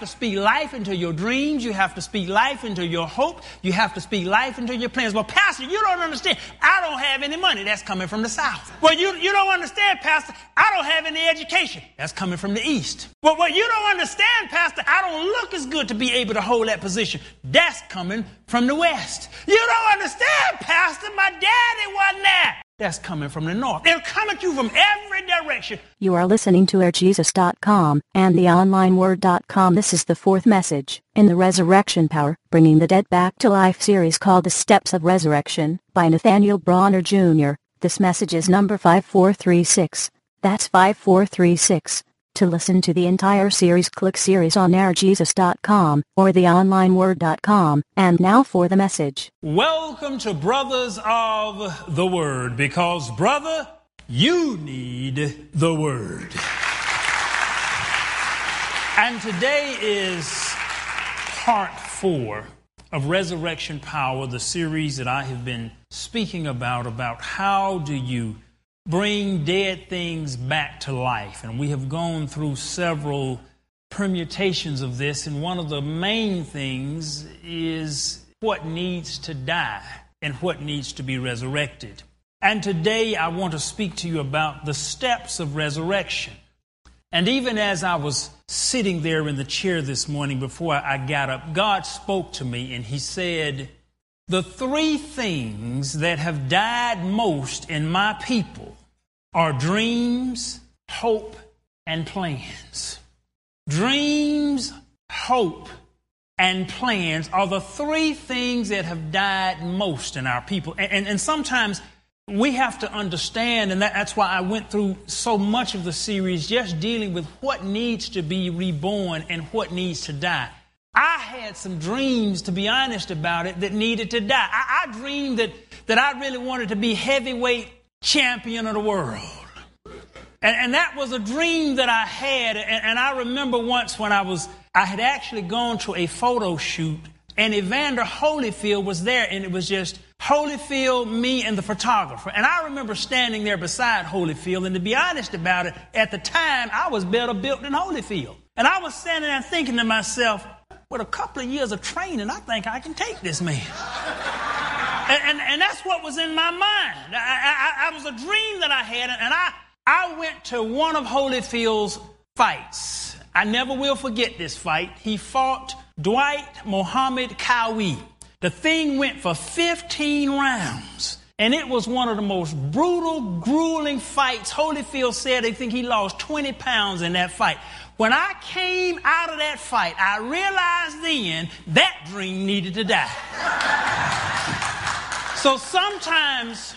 have to speak life into your dreams. You have to speak life into your hope. You have to speak life into your plans. Well, Pastor, you don't understand. I don't have any money. That's coming from the South. Well, you don't understand, Pastor. I don't have any education. That's coming from the East. Well, what you don't understand, Pastor, I don't look as good to be able to hold that position. That's coming from the West. You don't understand, Pastor. My daddy wasn't there. That's coming from the North. They're coming to you from every direction. You are listening to AirJesus.com and TheOnlineWord.com. This is the fourth message in the Resurrection Power, Bringing the Dead Back to Life series called The Steps of Resurrection by Nathaniel Bronner, Jr. This message is number 5436. That's 5436. To listen to the entire series, click series on AirJesus.com or TheOnlineWord.com. And now for the message. Welcome to Brothers of the Word, because, brother, you need the Word. And today is part 4 of Resurrection Power, the series that I have been speaking about how do you bring dead things back to life. And we have gone through several permutations of this, and one of the main things is what needs to die and what needs to be resurrected. And today I want to speak to you about the steps of resurrection. And even as I was sitting there in the chair this morning before I got up, God spoke to me and He said, "The three things that have died most in my people are dreams, hope, and plans." Dreams, hope, and plans are the three things that have died most in our people. And sometimes we have to understand, and that's why I went through so much of the series just dealing with what needs to be reborn and what needs to die. I had some dreams, to be honest about it, that needed to die. I dreamed that I really wanted to be heavyweight champion of the world. And that was a dream that I had. And I remember once when I had actually gone to a photo shoot, and Evander Holyfield was there, and it was just Holyfield, me, and the photographer. And I remember standing there beside Holyfield, and to be honest about it, at the time, I was better built than Holyfield. And I was standing there thinking to myself, with a couple of years of training, I think I can take this man. And that's what was in my mind. I was a dream that I had, and I went to one of Holyfield's fights. I never will forget this fight. He fought Dwight Muhammad Qawi. The thing went for 15 rounds, and it was one of the most brutal, grueling fights. Holyfield said they think he lost 20 pounds in that fight. When I came out of that fight, I realized then that dream needed to die. So sometimes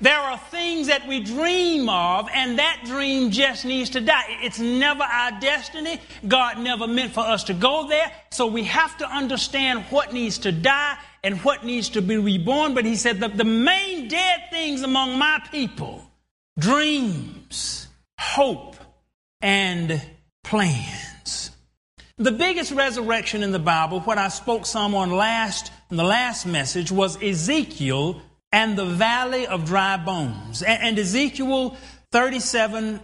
there are things that we dream of, and that dream just needs to die. It's never our destiny. God never meant for us to go there. So we have to understand what needs to die and what needs to be reborn. But He said the main dead things among my people, dreams, hope, and plans. The biggest resurrection in the Bible, what I spoke some on in the last message, was Ezekiel and the Valley of Dry Bones. And Ezekiel 37,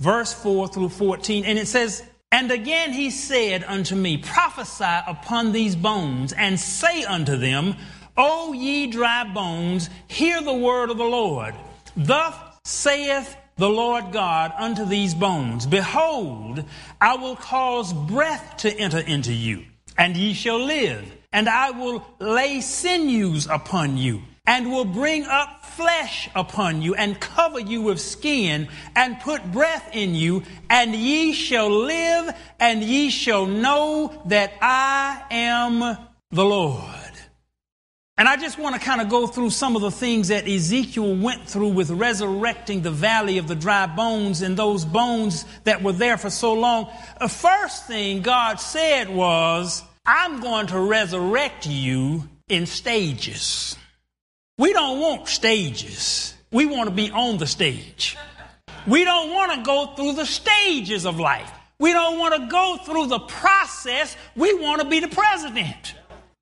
verse 4 through 14, and it says, "And again he said unto me, prophesy upon these bones, and say unto them, O ye dry bones, hear the word of the Lord. Thus saith the Lord God unto these bones, behold, I will cause breath to enter into you, and ye shall live, and I will lay sinews upon you, and will bring up flesh upon you, and cover you with skin, and put breath in you, and ye shall live, and ye shall know that I am the Lord." And I just want to kind of go through some of the things that Ezekiel went through with resurrecting the Valley of the Dry Bones and those bones that were there for so long. The first thing God said was, "I'm going to resurrect you in stages." We don't want stages. We want to be on the stage. We don't want to go through the stages of life. We don't want to go through the process. We want to be the president.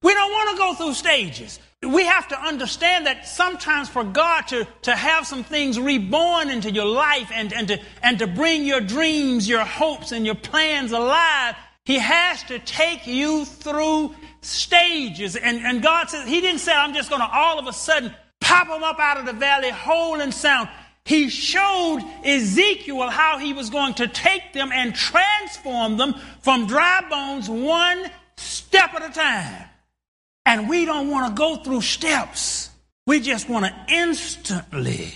We don't want to go through stages. We have to understand that sometimes for God to have some things reborn into your life and to bring your dreams, your hopes, and your plans alive, He has to take you through stages. And God says, he didn't say, I'm just going to all of a sudden pop them up out of the valley, whole and sound. He showed Ezekiel how he was going to take them and transform them from dry bones one step at a time. And we don't want to go through steps. We just want to instantly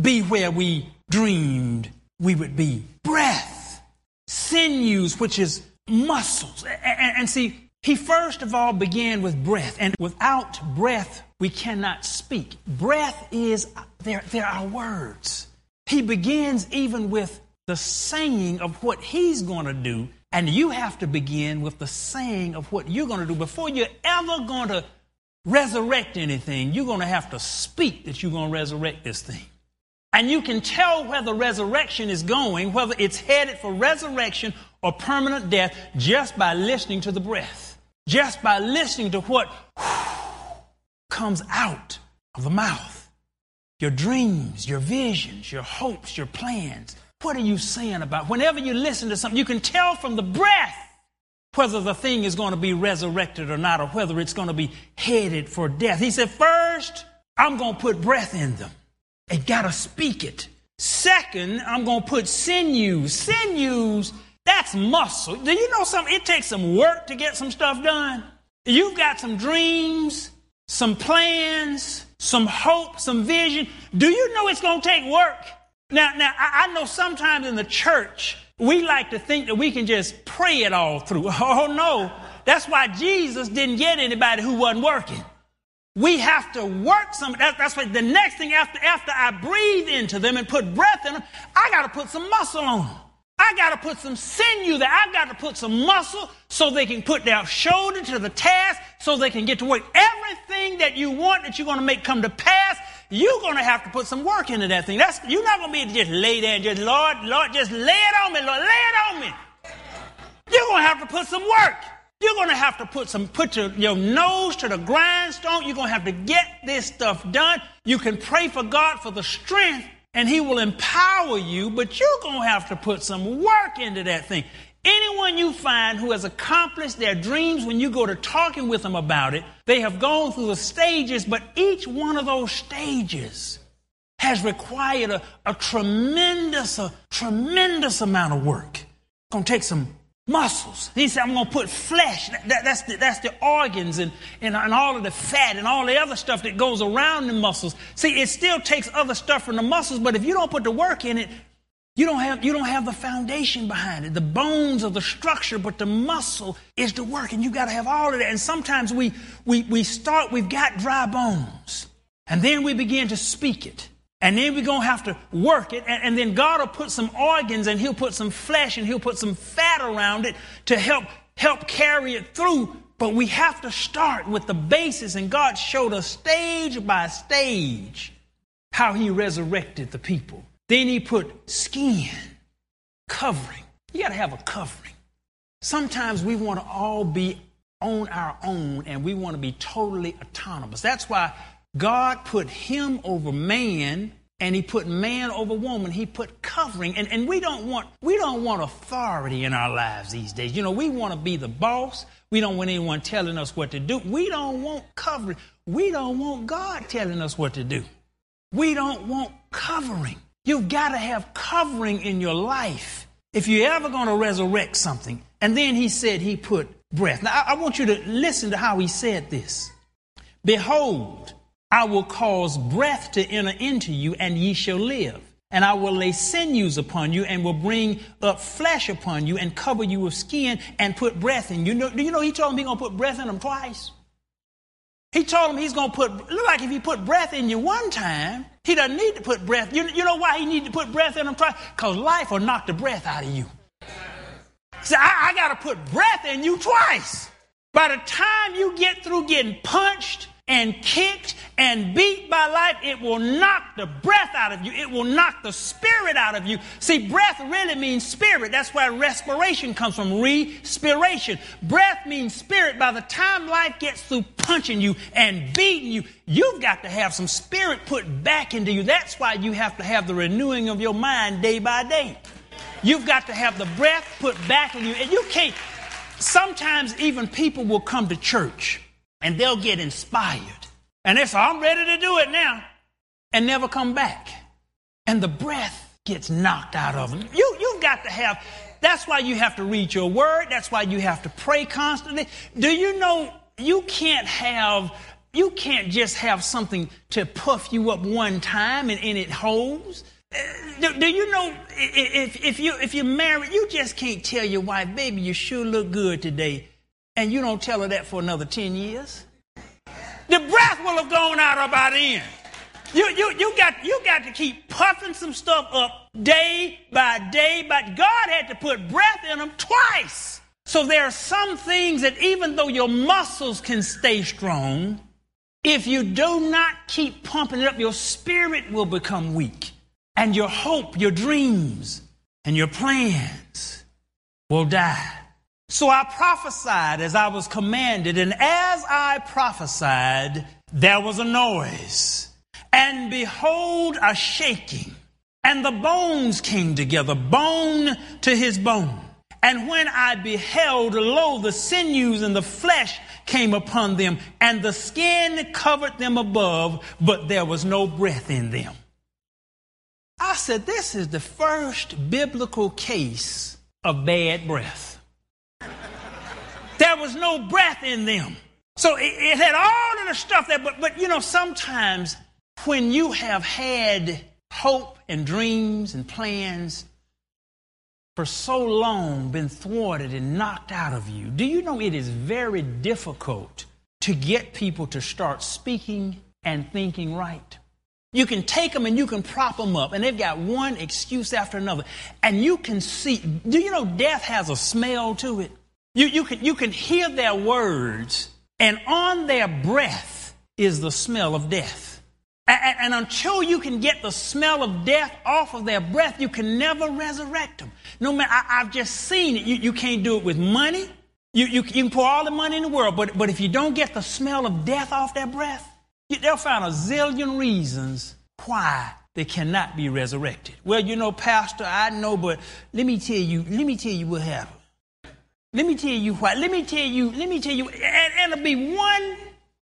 be where we dreamed we would be. Breath, sinews, which is muscles. And see, he first of all began with breath. And without breath, we cannot speak. Breath is, there are words. He begins even with the saying of what he's going to do. And you have to begin with the saying of what you're going to do. Before you're ever going to resurrect anything, you're going to have to speak that you're going to resurrect this thing. And you can tell where the resurrection is going, whether it's headed for resurrection or permanent death, just by listening to the breath, just by listening to what comes out of the mouth. Your dreams, your visions, your hopes, your plans. What are you saying about? Whenever you listen to something, you can tell from the breath whether the thing is going to be resurrected or not, or whether it's going to be headed for death. He said, first, I'm going to put breath in them. They got to speak it. Second, I'm going to put sinews. Sinews, that's muscle. Do you know something? It takes some work to get some stuff done. You've got some dreams, some plans, some hope, some vision. Do you know it's going to take work? Now, I know sometimes in the church, we like to think that we can just pray it all through. Oh, no. That's why Jesus didn't get anybody who wasn't working. We have to work some. That's why the next thing after I breathe into them and put breath in them, I got to put some muscle on them. I got to put some sinew there. I got to put some muscle so they can put their shoulder to the task so they can get to work. Everything that you want that you're going to make come to pass, you're going to have to put some work into that thing. You're not going to be able to just lay there and just, Lord, just lay it on me, Lord, lay it on me. You're going to have to put some work. You're going to have to put your nose to the grindstone. You're going to have to get this stuff done. You can pray for God for the strength, and he will empower you, but you're going to have to put some work into that thing. Anyone you find who has accomplished their dreams, when you go to talking with them about it, they have gone through the stages, but each one of those stages has required a tremendous amount of work. It's going to take some muscles. He said, I'm going to put flesh. That's the organs and all of the fat and all the other stuff that goes around the muscles. See, it still takes other stuff from the muscles, but if you don't put the work in it, You don't have the foundation behind it, the bones of the structure, but the muscle is the work, and you got to have all of that. And sometimes we've got dry bones, and then we begin to speak it, and then we're going to have to work it, and then God will put some organs, and he'll put some flesh, and he'll put some fat around it to help carry it through. But we have to start with the basis, and God showed us stage by stage how he resurrected the people. Then he put skin, covering. You got to have a covering. Sometimes we want to all be on our own and we want to be totally autonomous. That's why God put him over man and he put man over woman. He put covering. And we don't want authority in our lives these days. You know, we want to be the boss. We don't want anyone telling us what to do. We don't want covering. We don't want God telling us what to do. We don't want covering. You've got to have covering in your life if you're ever going to resurrect something. And then he said he put breath. Now, I want you to listen to how he said this. Behold, I will cause breath to enter into you, and ye shall live. And I will lay sinews upon you, and will bring up flesh upon you, and cover you with skin, and put breath in you. Do you know he told him he's going to put breath in them twice? He told him he's going to look like if he put breath in you one time, he doesn't need to put breath. You know why he needed to put breath in him twice? Because life will knock the breath out of you. See, I got to put breath in you twice. By the time you get through getting punched and kicked and beat by life, it will knock the breath out of you. It will knock the spirit out of you. See, breath really means spirit. That's where respiration comes from, respiration. Breath means spirit. By the time life gets through punching you and beating you, you've got to have some spirit put back into you. That's why you have to have the renewing of your mind day by day. You've got to have the breath put back in you. And you can't Sometimes even people will come to church and they'll get inspired. And they say, I'm ready to do it now, and never come back. And the breath gets knocked out of them. You've got to have, that's why you have to read your word. That's why you have to pray constantly. Do you know you can't just have something to puff you up one time and it holds? Do you know if you're married, you just can't tell your wife, baby, you sure look good today. And you don't tell her that for another 10 years. The breath will have gone out of our end. You got to keep puffing some stuff up day by day. But God had to put breath in them twice. So there are some things that even though your muscles can stay strong, if you do not keep pumping it up, your spirit will become weak. And your hope, your dreams, and your plans will die. So I prophesied as I was commanded, and as I prophesied, there was a noise, and behold, a shaking, and the bones came together, bone to his bone. And when I beheld, lo, the sinews and the flesh came upon them, and the skin covered them above, but there was no breath in them. I said, this is the first biblical case of bad breath. There was no breath in them. So it had all of the stuff there. But you know, sometimes when you have had hope and dreams and plans for so long been thwarted and knocked out of you, do you know it is very difficult to get people to start speaking and thinking right? You can take them and you can prop them up, and they've got one excuse after another. And you can see, do you know death has a smell to it? You can hear their words, and on their breath is the smell of death. And until you can get the smell of death off of their breath, you can never resurrect them. No matter, I've just seen it. You can't do it with money. You can pour all the money in the world, but if you don't get the smell of death off their breath, they'll find a zillion reasons why they cannot be resurrected. Well, you know, Pastor, I know, but let me tell you what happened. Let me tell you why. Let me tell you. And it'll be one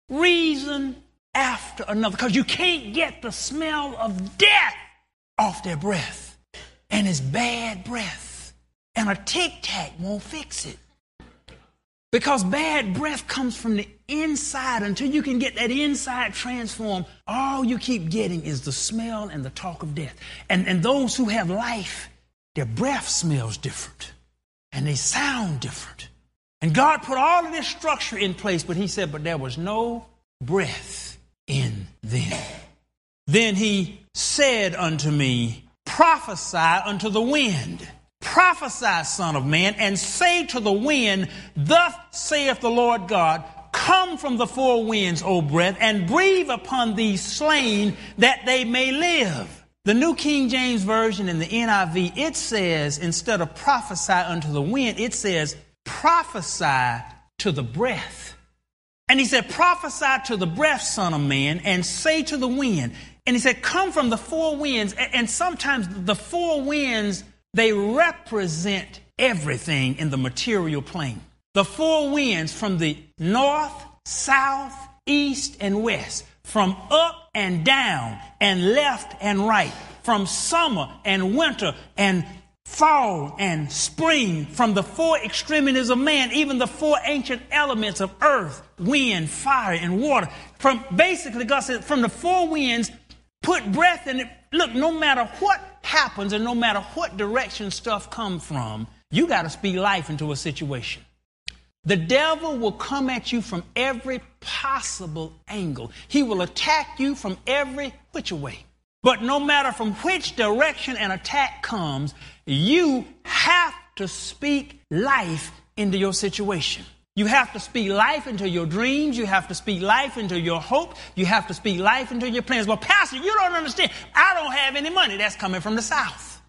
reason after another, because you can't get the smell of death off their breath. And it's bad breath. And a Tic Tac won't fix it. Because bad breath comes from the inside. Until you can get that inside transformed, all you keep getting is the smell and the talk of death. And those who have life, their breath smells different. And they sound different. And God put all of this structure in place, but he said, but there was no breath in them. Then he said unto me, prophesy unto the wind. Prophesy, son of man, and say to the wind, thus saith the Lord God, come from the four winds, O breath, and breathe upon these slain that they may live. The New King James Version and the NIV, it says, instead of prophesy unto the wind, it says, prophesy to the breath. And he said, prophesy to the breath, son of man, and say to the wind. And he said, come from the four winds. And sometimes the four winds, they represent everything in the material plane. The four winds from the north, south, east, and west. From up and down and left and right, from summer and winter and fall and spring, from the four extremities of man, even the four ancient elements of earth, wind, fire, and water. From basically, God says, from the four winds, put breath in it. Look, no matter what happens and no matter what direction stuff comes from, you got to speak life into a situation. The devil will come at you from every possible angle. He will attack you from every which way. But no matter from which direction an attack comes, you have to speak life into your situation. You have to speak life into your dreams. You have to speak life into your hope. You have to speak life into your plans. Well, Pastor, you don't understand. I don't have any money. That's coming from the South.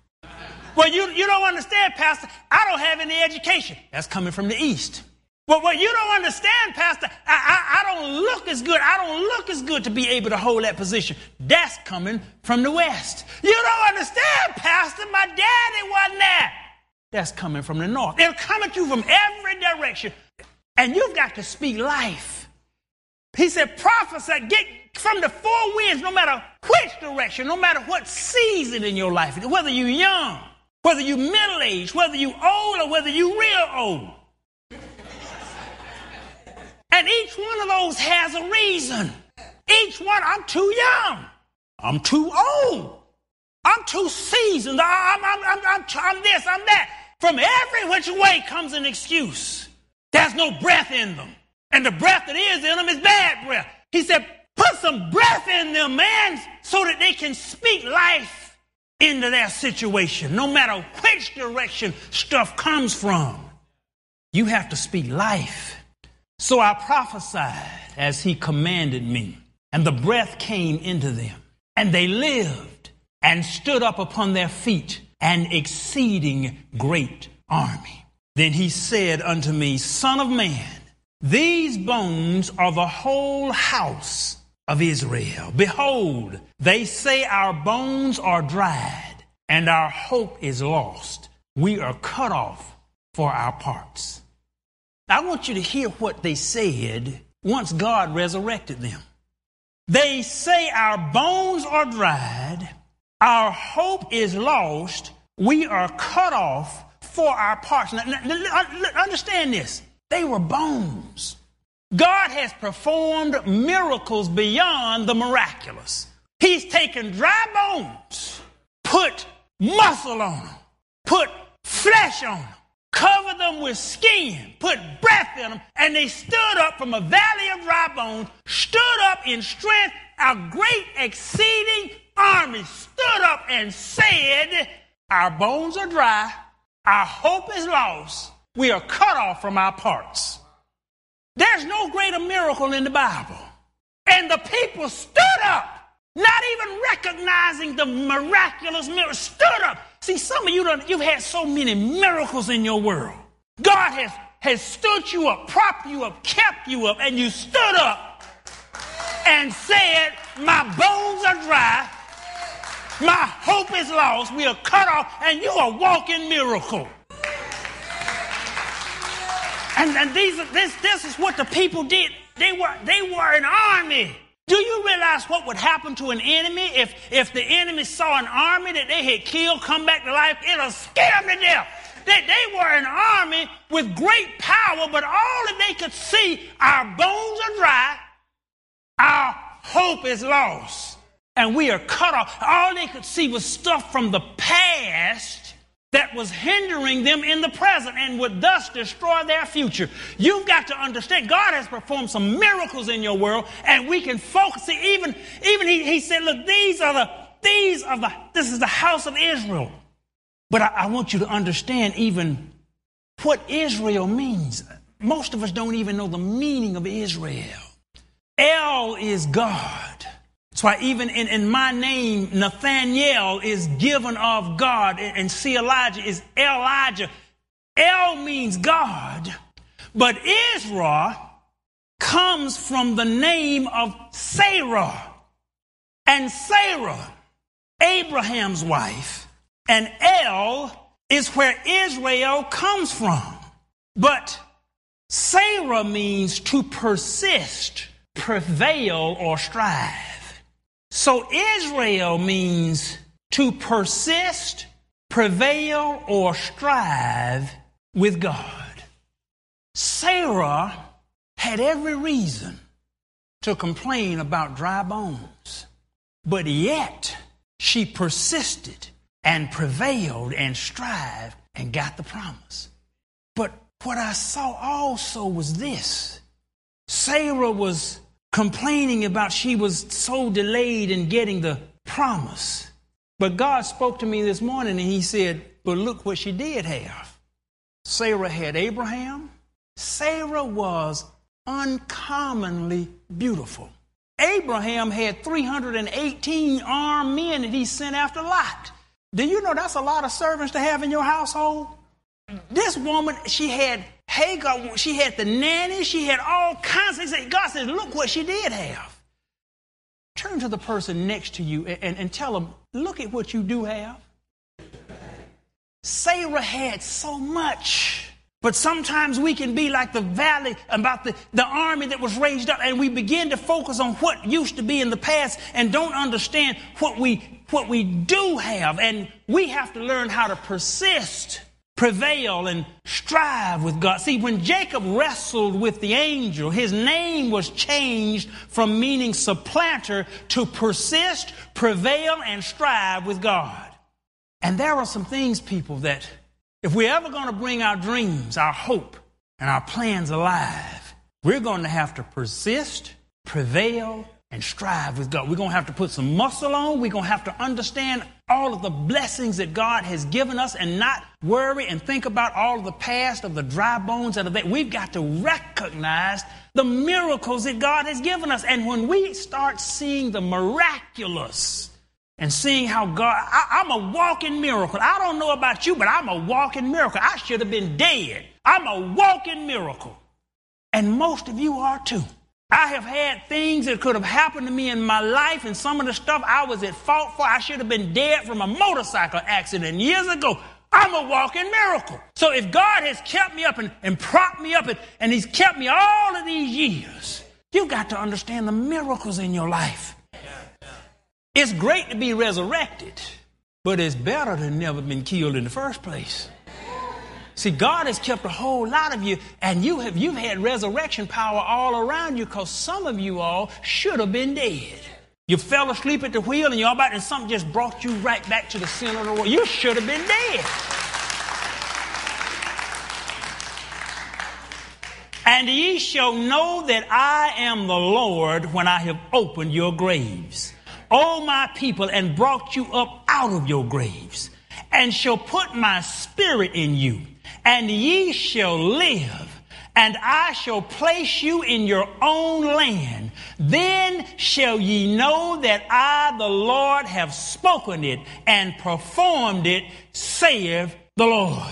Well, you don't understand, Pastor. I don't have any education. That's coming from the East. Well, what you don't understand, Pastor, I don't look as good. I don't look as good to be able to hold that position. That's coming from the West. You don't understand, Pastor. My daddy wasn't there. that's coming from the north. They're coming to you from every direction. And you've got to speak life. He said, prophesy, get from the four winds, no matter which direction, no matter what season in your life, whether you're young, whether you're middle-aged, whether you're old, or whether you're real old. And each one of those has a reason. Each one, I'm too young. I'm too old. I'm too seasoned. I'm this, I'm that. From every which way comes an excuse. There's no breath in them. And the breath that is in them is bad breath. He said, put some breath in them, man, so that they can speak life into their situation, no matter which direction stuff comes from. You have to speak life. So I prophesied as he commanded me, and the breath came into them, and they lived and stood up upon their feet, an exceeding great army. Then he said unto me, Son of man, these bones are the whole house of Israel. Behold, they say our bones are dried, and our hope is lost. We are cut off for our parts. I want you to hear what they said once God resurrected them. They say our bones are dried, our hope is lost, we are cut off for our parts. Now, understand this. They were bones. God has performed miracles beyond the miraculous. He's taken dry bones, put muscle on them, put flesh on them, covered them with skin, put breath in them, and they stood up from a valley of dry bones, stood up in strength. Our great exceeding army stood up and said, our bones are dry, our hope is lost, we are cut off from our parts. There's no greater miracle in the Bible. And the people stood up, not even recognizing the miraculous miracle, stood up. See, some of you, you've had so many miracles in your world. God has stood you up, propped you up, kept you up, and you stood up and said, my bones are dry, my hope is lost, we are cut off, and you are a walking miracle. And this is what the people did. They were an army. Do you realize what would happen to an enemy if the enemy saw an army that they had killed come back to life? It'll scare them to death. They were an army with great power, but all that they could see, our bones are dry, our hope is lost, and we are cut off. All they could see was stuff from the past that was hindering them in the present and would thus destroy their future. You've got to understand, God has performed some miracles in your world, and we can focus. He said, look, this is the house of Israel. But I want you to understand even what Israel means. Most of us don't even know the meaning of Israel. El is God. That's why even in my name, Nathaniel is given of God, and see Elijah is Elijah. El means God, but Israel comes from the name of Sarah. And Sarah, Abraham's wife, and El is where Israel comes from. But Sarah means to persist, prevail, or strive. So Israel means to persist, prevail, or strive with God. Sarah had every reason to complain about dry bones, but yet she persisted and prevailed and strived and got the promise. But what I saw also was this. Sarah was complaining about she was so delayed in getting the promise. But God spoke to me this morning and he said, but look what she did have. Sarah had Abraham. Sarah was uncommonly beautiful. Abraham had 318 armed men that he sent after Lot. Do you know that's a lot of servants to have in your household? This woman, she had Hagar, she had the nanny, she had all kinds of things. God says, look what she did have. Turn to the person next to you and tell them, look at what you do have. Sarah had so much. But sometimes we can be like the valley about the army that was raised up, and we begin to focus on what used to be in the past and don't understand what we do have. And we have to learn how to persist, prevail, and strive with God. See, when Jacob wrestled with the angel, his name was changed from meaning supplanter to persist, prevail, and strive with God. And there are some things, people, that if we're ever going to bring our dreams, our hope, and our plans alive, we're going to have to persist, prevail, and strive with God. We're going to have to put some muscle on. We're going to have to understand all of the blessings that God has given us and not worry and think about all of the past of the dry bones that are there. We've got to recognize the miracles that God has given us. And when we start seeing the miraculous, and seeing how God, I'm a walking miracle. I don't know about you, but I'm a walking miracle. I should have been dead. I'm a walking miracle. And most of you are too. I have had things that could have happened to me in my life, and some of the stuff I was at fault for, I should have been dead from a motorcycle accident years ago. I'm a walking miracle. So if God has kept me up and propped me up and he's kept me all of these years, you got to understand the miracles in your life. It's great to be resurrected, but it's better than never been killed in the first place. See, God has kept a whole lot of you, and you've had resurrection power all around you, because some of you all should have been dead. You fell asleep at the wheel, and you're about, and something just brought you right back to the center of the world. You should have been dead. And ye shall know that I am the Lord when I have opened your graves, O my people, and brought you up out of your graves, and shall put my spirit in you, and ye shall live, and I shall place you in your own land. Then shall ye know that I, the Lord, have spoken it and performed it, saith the Lord.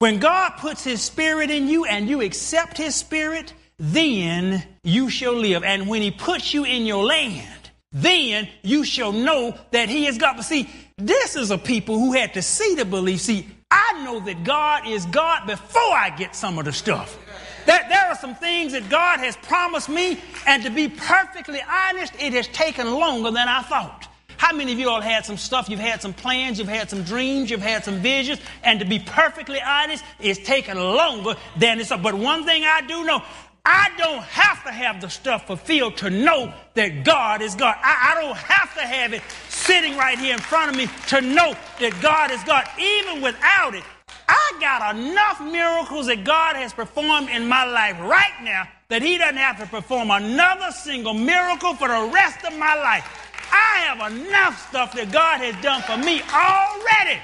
When God puts his spirit in you and you accept his spirit, then you shall live. And when he puts you in your land, then you shall know that he is God. But see, this is a people who had to see the belief. See, I know that God is God before I get some of the stuff. That there are some things that God has promised me, and to be perfectly honest, it has taken longer than I thought. How many of you all had some stuff? You've had some plans, you've had some dreams, you've had some visions, and to be perfectly honest, it's taken longer than it's. But one thing I do know, I don't have to have the stuff fulfilled to know that God is God. I don't have to have it sitting right here in front of me to know that God is God. Even without it, I got enough miracles that God has performed in my life right now that he doesn't have to perform another single miracle for the rest of my life. I have enough stuff that God has done for me already.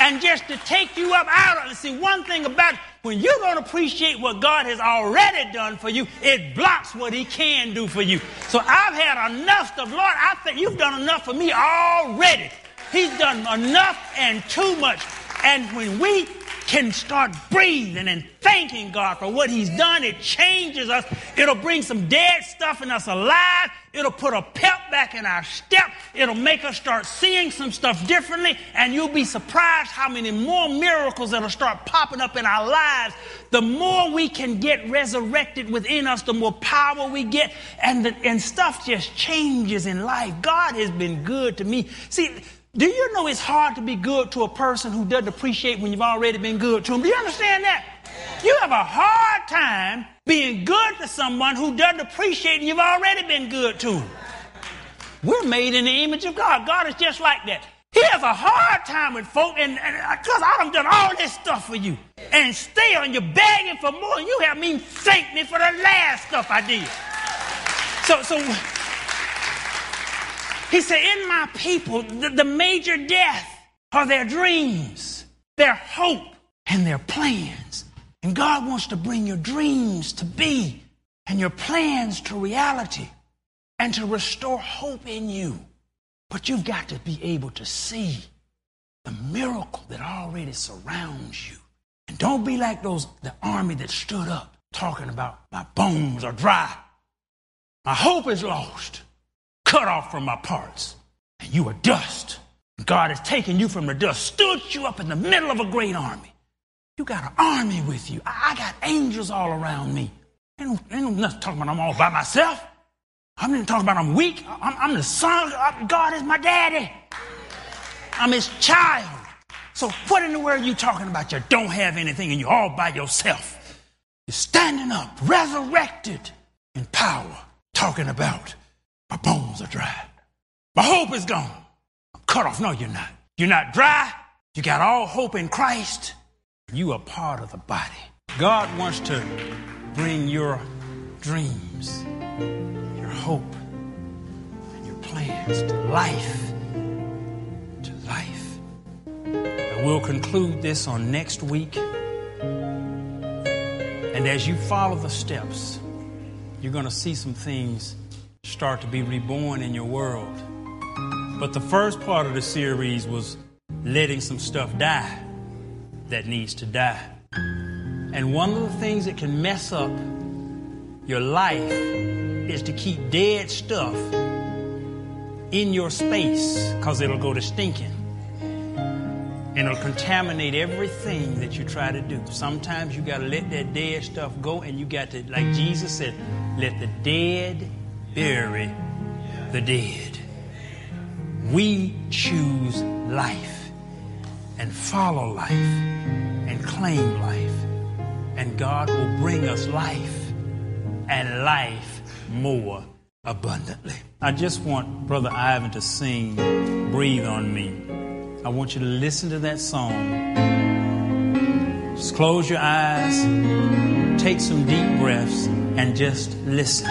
And just to take you up out of it. See, one thing about it, when you don't appreciate what God has already done for you, it blocks what he can do for you. So I've had enough stuff. Lord, I think you've done enough for me already. He's done enough and too much. And when we can start breathing and thanking God for what he's done, it changes us. It'll bring some dead stuff in us alive. It'll put a pep back in our step. It'll make us start seeing some stuff differently, and you'll be surprised how many more miracles that'll start popping up in our lives. The more we can get resurrected within us, the more power we get, and stuff just changes in life. God has been good to me. See, do you know it's hard to be good to a person who doesn't appreciate when you've already been good to them? Do you understand that? You have a hard time being good to someone who doesn't appreciate you've already been good to them. We're made in the image of God. God is just like that. He has a hard time with folk, and because I done all this stuff for you, and still you're begging for more, and you haven't even thanked me for the last stuff I did. So he said, in my people, the major death are their dreams, their hope, and their plans. And God wants to bring your dreams to be and your plans to reality and to restore hope in you. But you've got to be able to see the miracle that already surrounds you. And don't be like the army that stood up talking about my bones are dry, my hope is lost, cut off from my parts, and you are dust. God has taken you from the dust, stood you up in the middle of a great army. You got an army with you. I got angels all around me. Ain't nothing talking about I'm all by myself. I'm not talking about I'm weak. I'm the son. God is my daddy. I'm his child. So what in the world are you talking about? You don't have anything and you're all by yourself. You're standing up, resurrected in power, talking about my bones are dry. My hope is gone. I'm cut off. No, you're not. You're not dry. You got all hope in Christ. You are part of the body. God wants to bring your dreams, your hope, and your plans to life. To life. And we'll conclude this on next week. And as you follow the steps, you're going to see some things start to be reborn in your world. But the first part of the series was letting some stuff die that needs to die. And one of the things that can mess up your life is to keep dead stuff in your space, because it'll go to stinking. And it'll contaminate everything that you try to do. Sometimes you got to let that dead stuff go, and you got to, like Jesus said, let the dead bury the dead. We choose life and follow life and claim life. And God will bring us life and life more abundantly. I just want Brother Ivan to sing Breathe on Me. I want you to listen to that song. Just close your eyes, take some deep breaths, and just listen.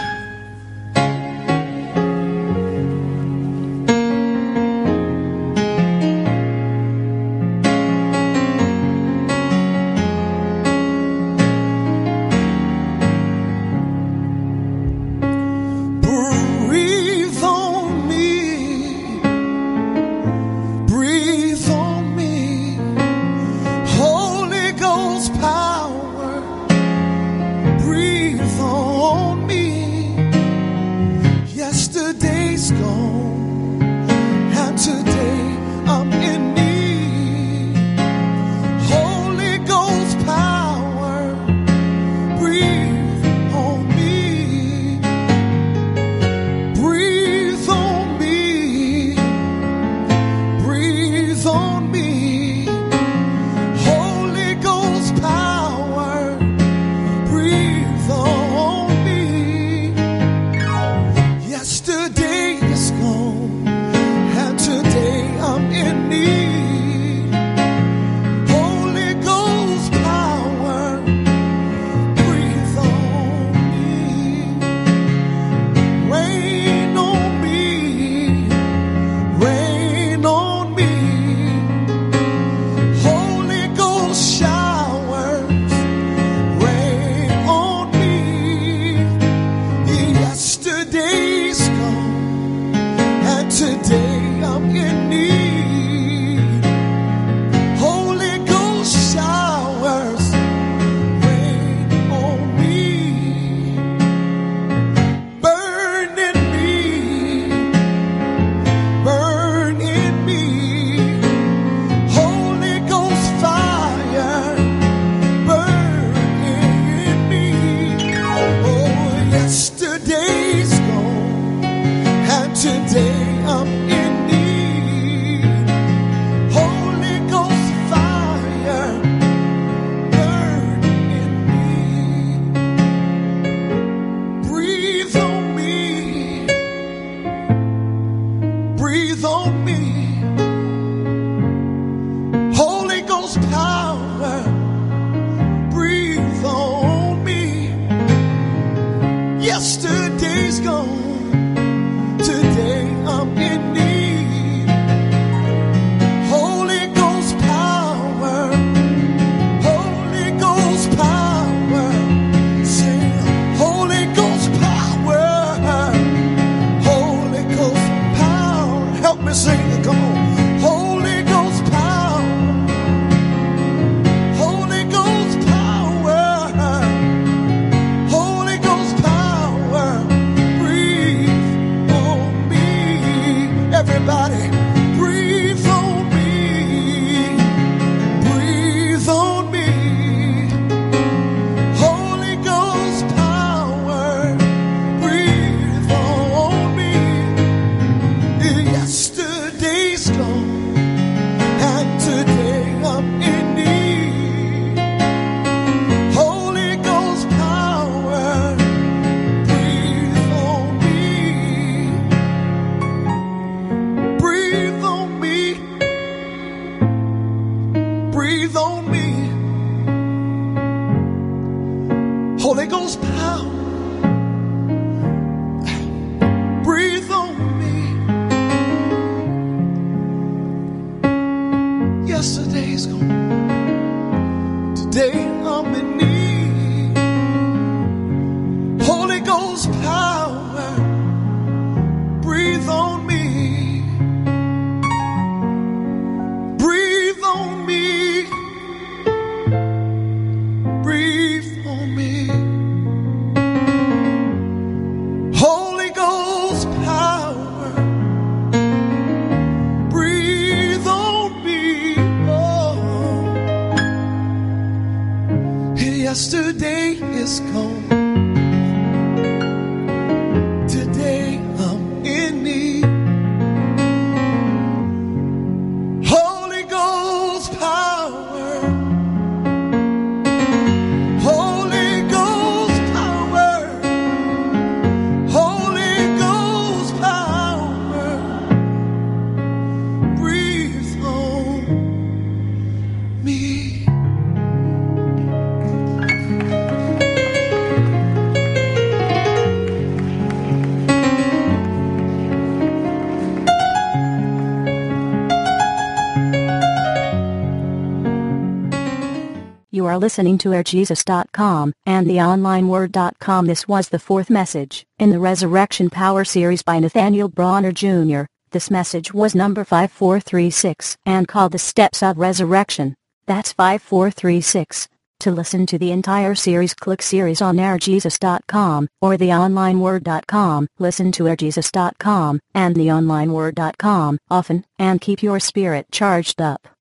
You are listening to AirJesus.com and TheOnlineWord.com. This was the fourth message in the Resurrection Power series by Nathaniel Bronner, Jr. This message was number 5436 and called The Steps of Resurrection. That's 5436. To listen to the entire series, click series on AirJesus.com or TheOnlineWord.com. Listen to AirJesus.com and TheOnlineWord.com often and keep your spirit charged up.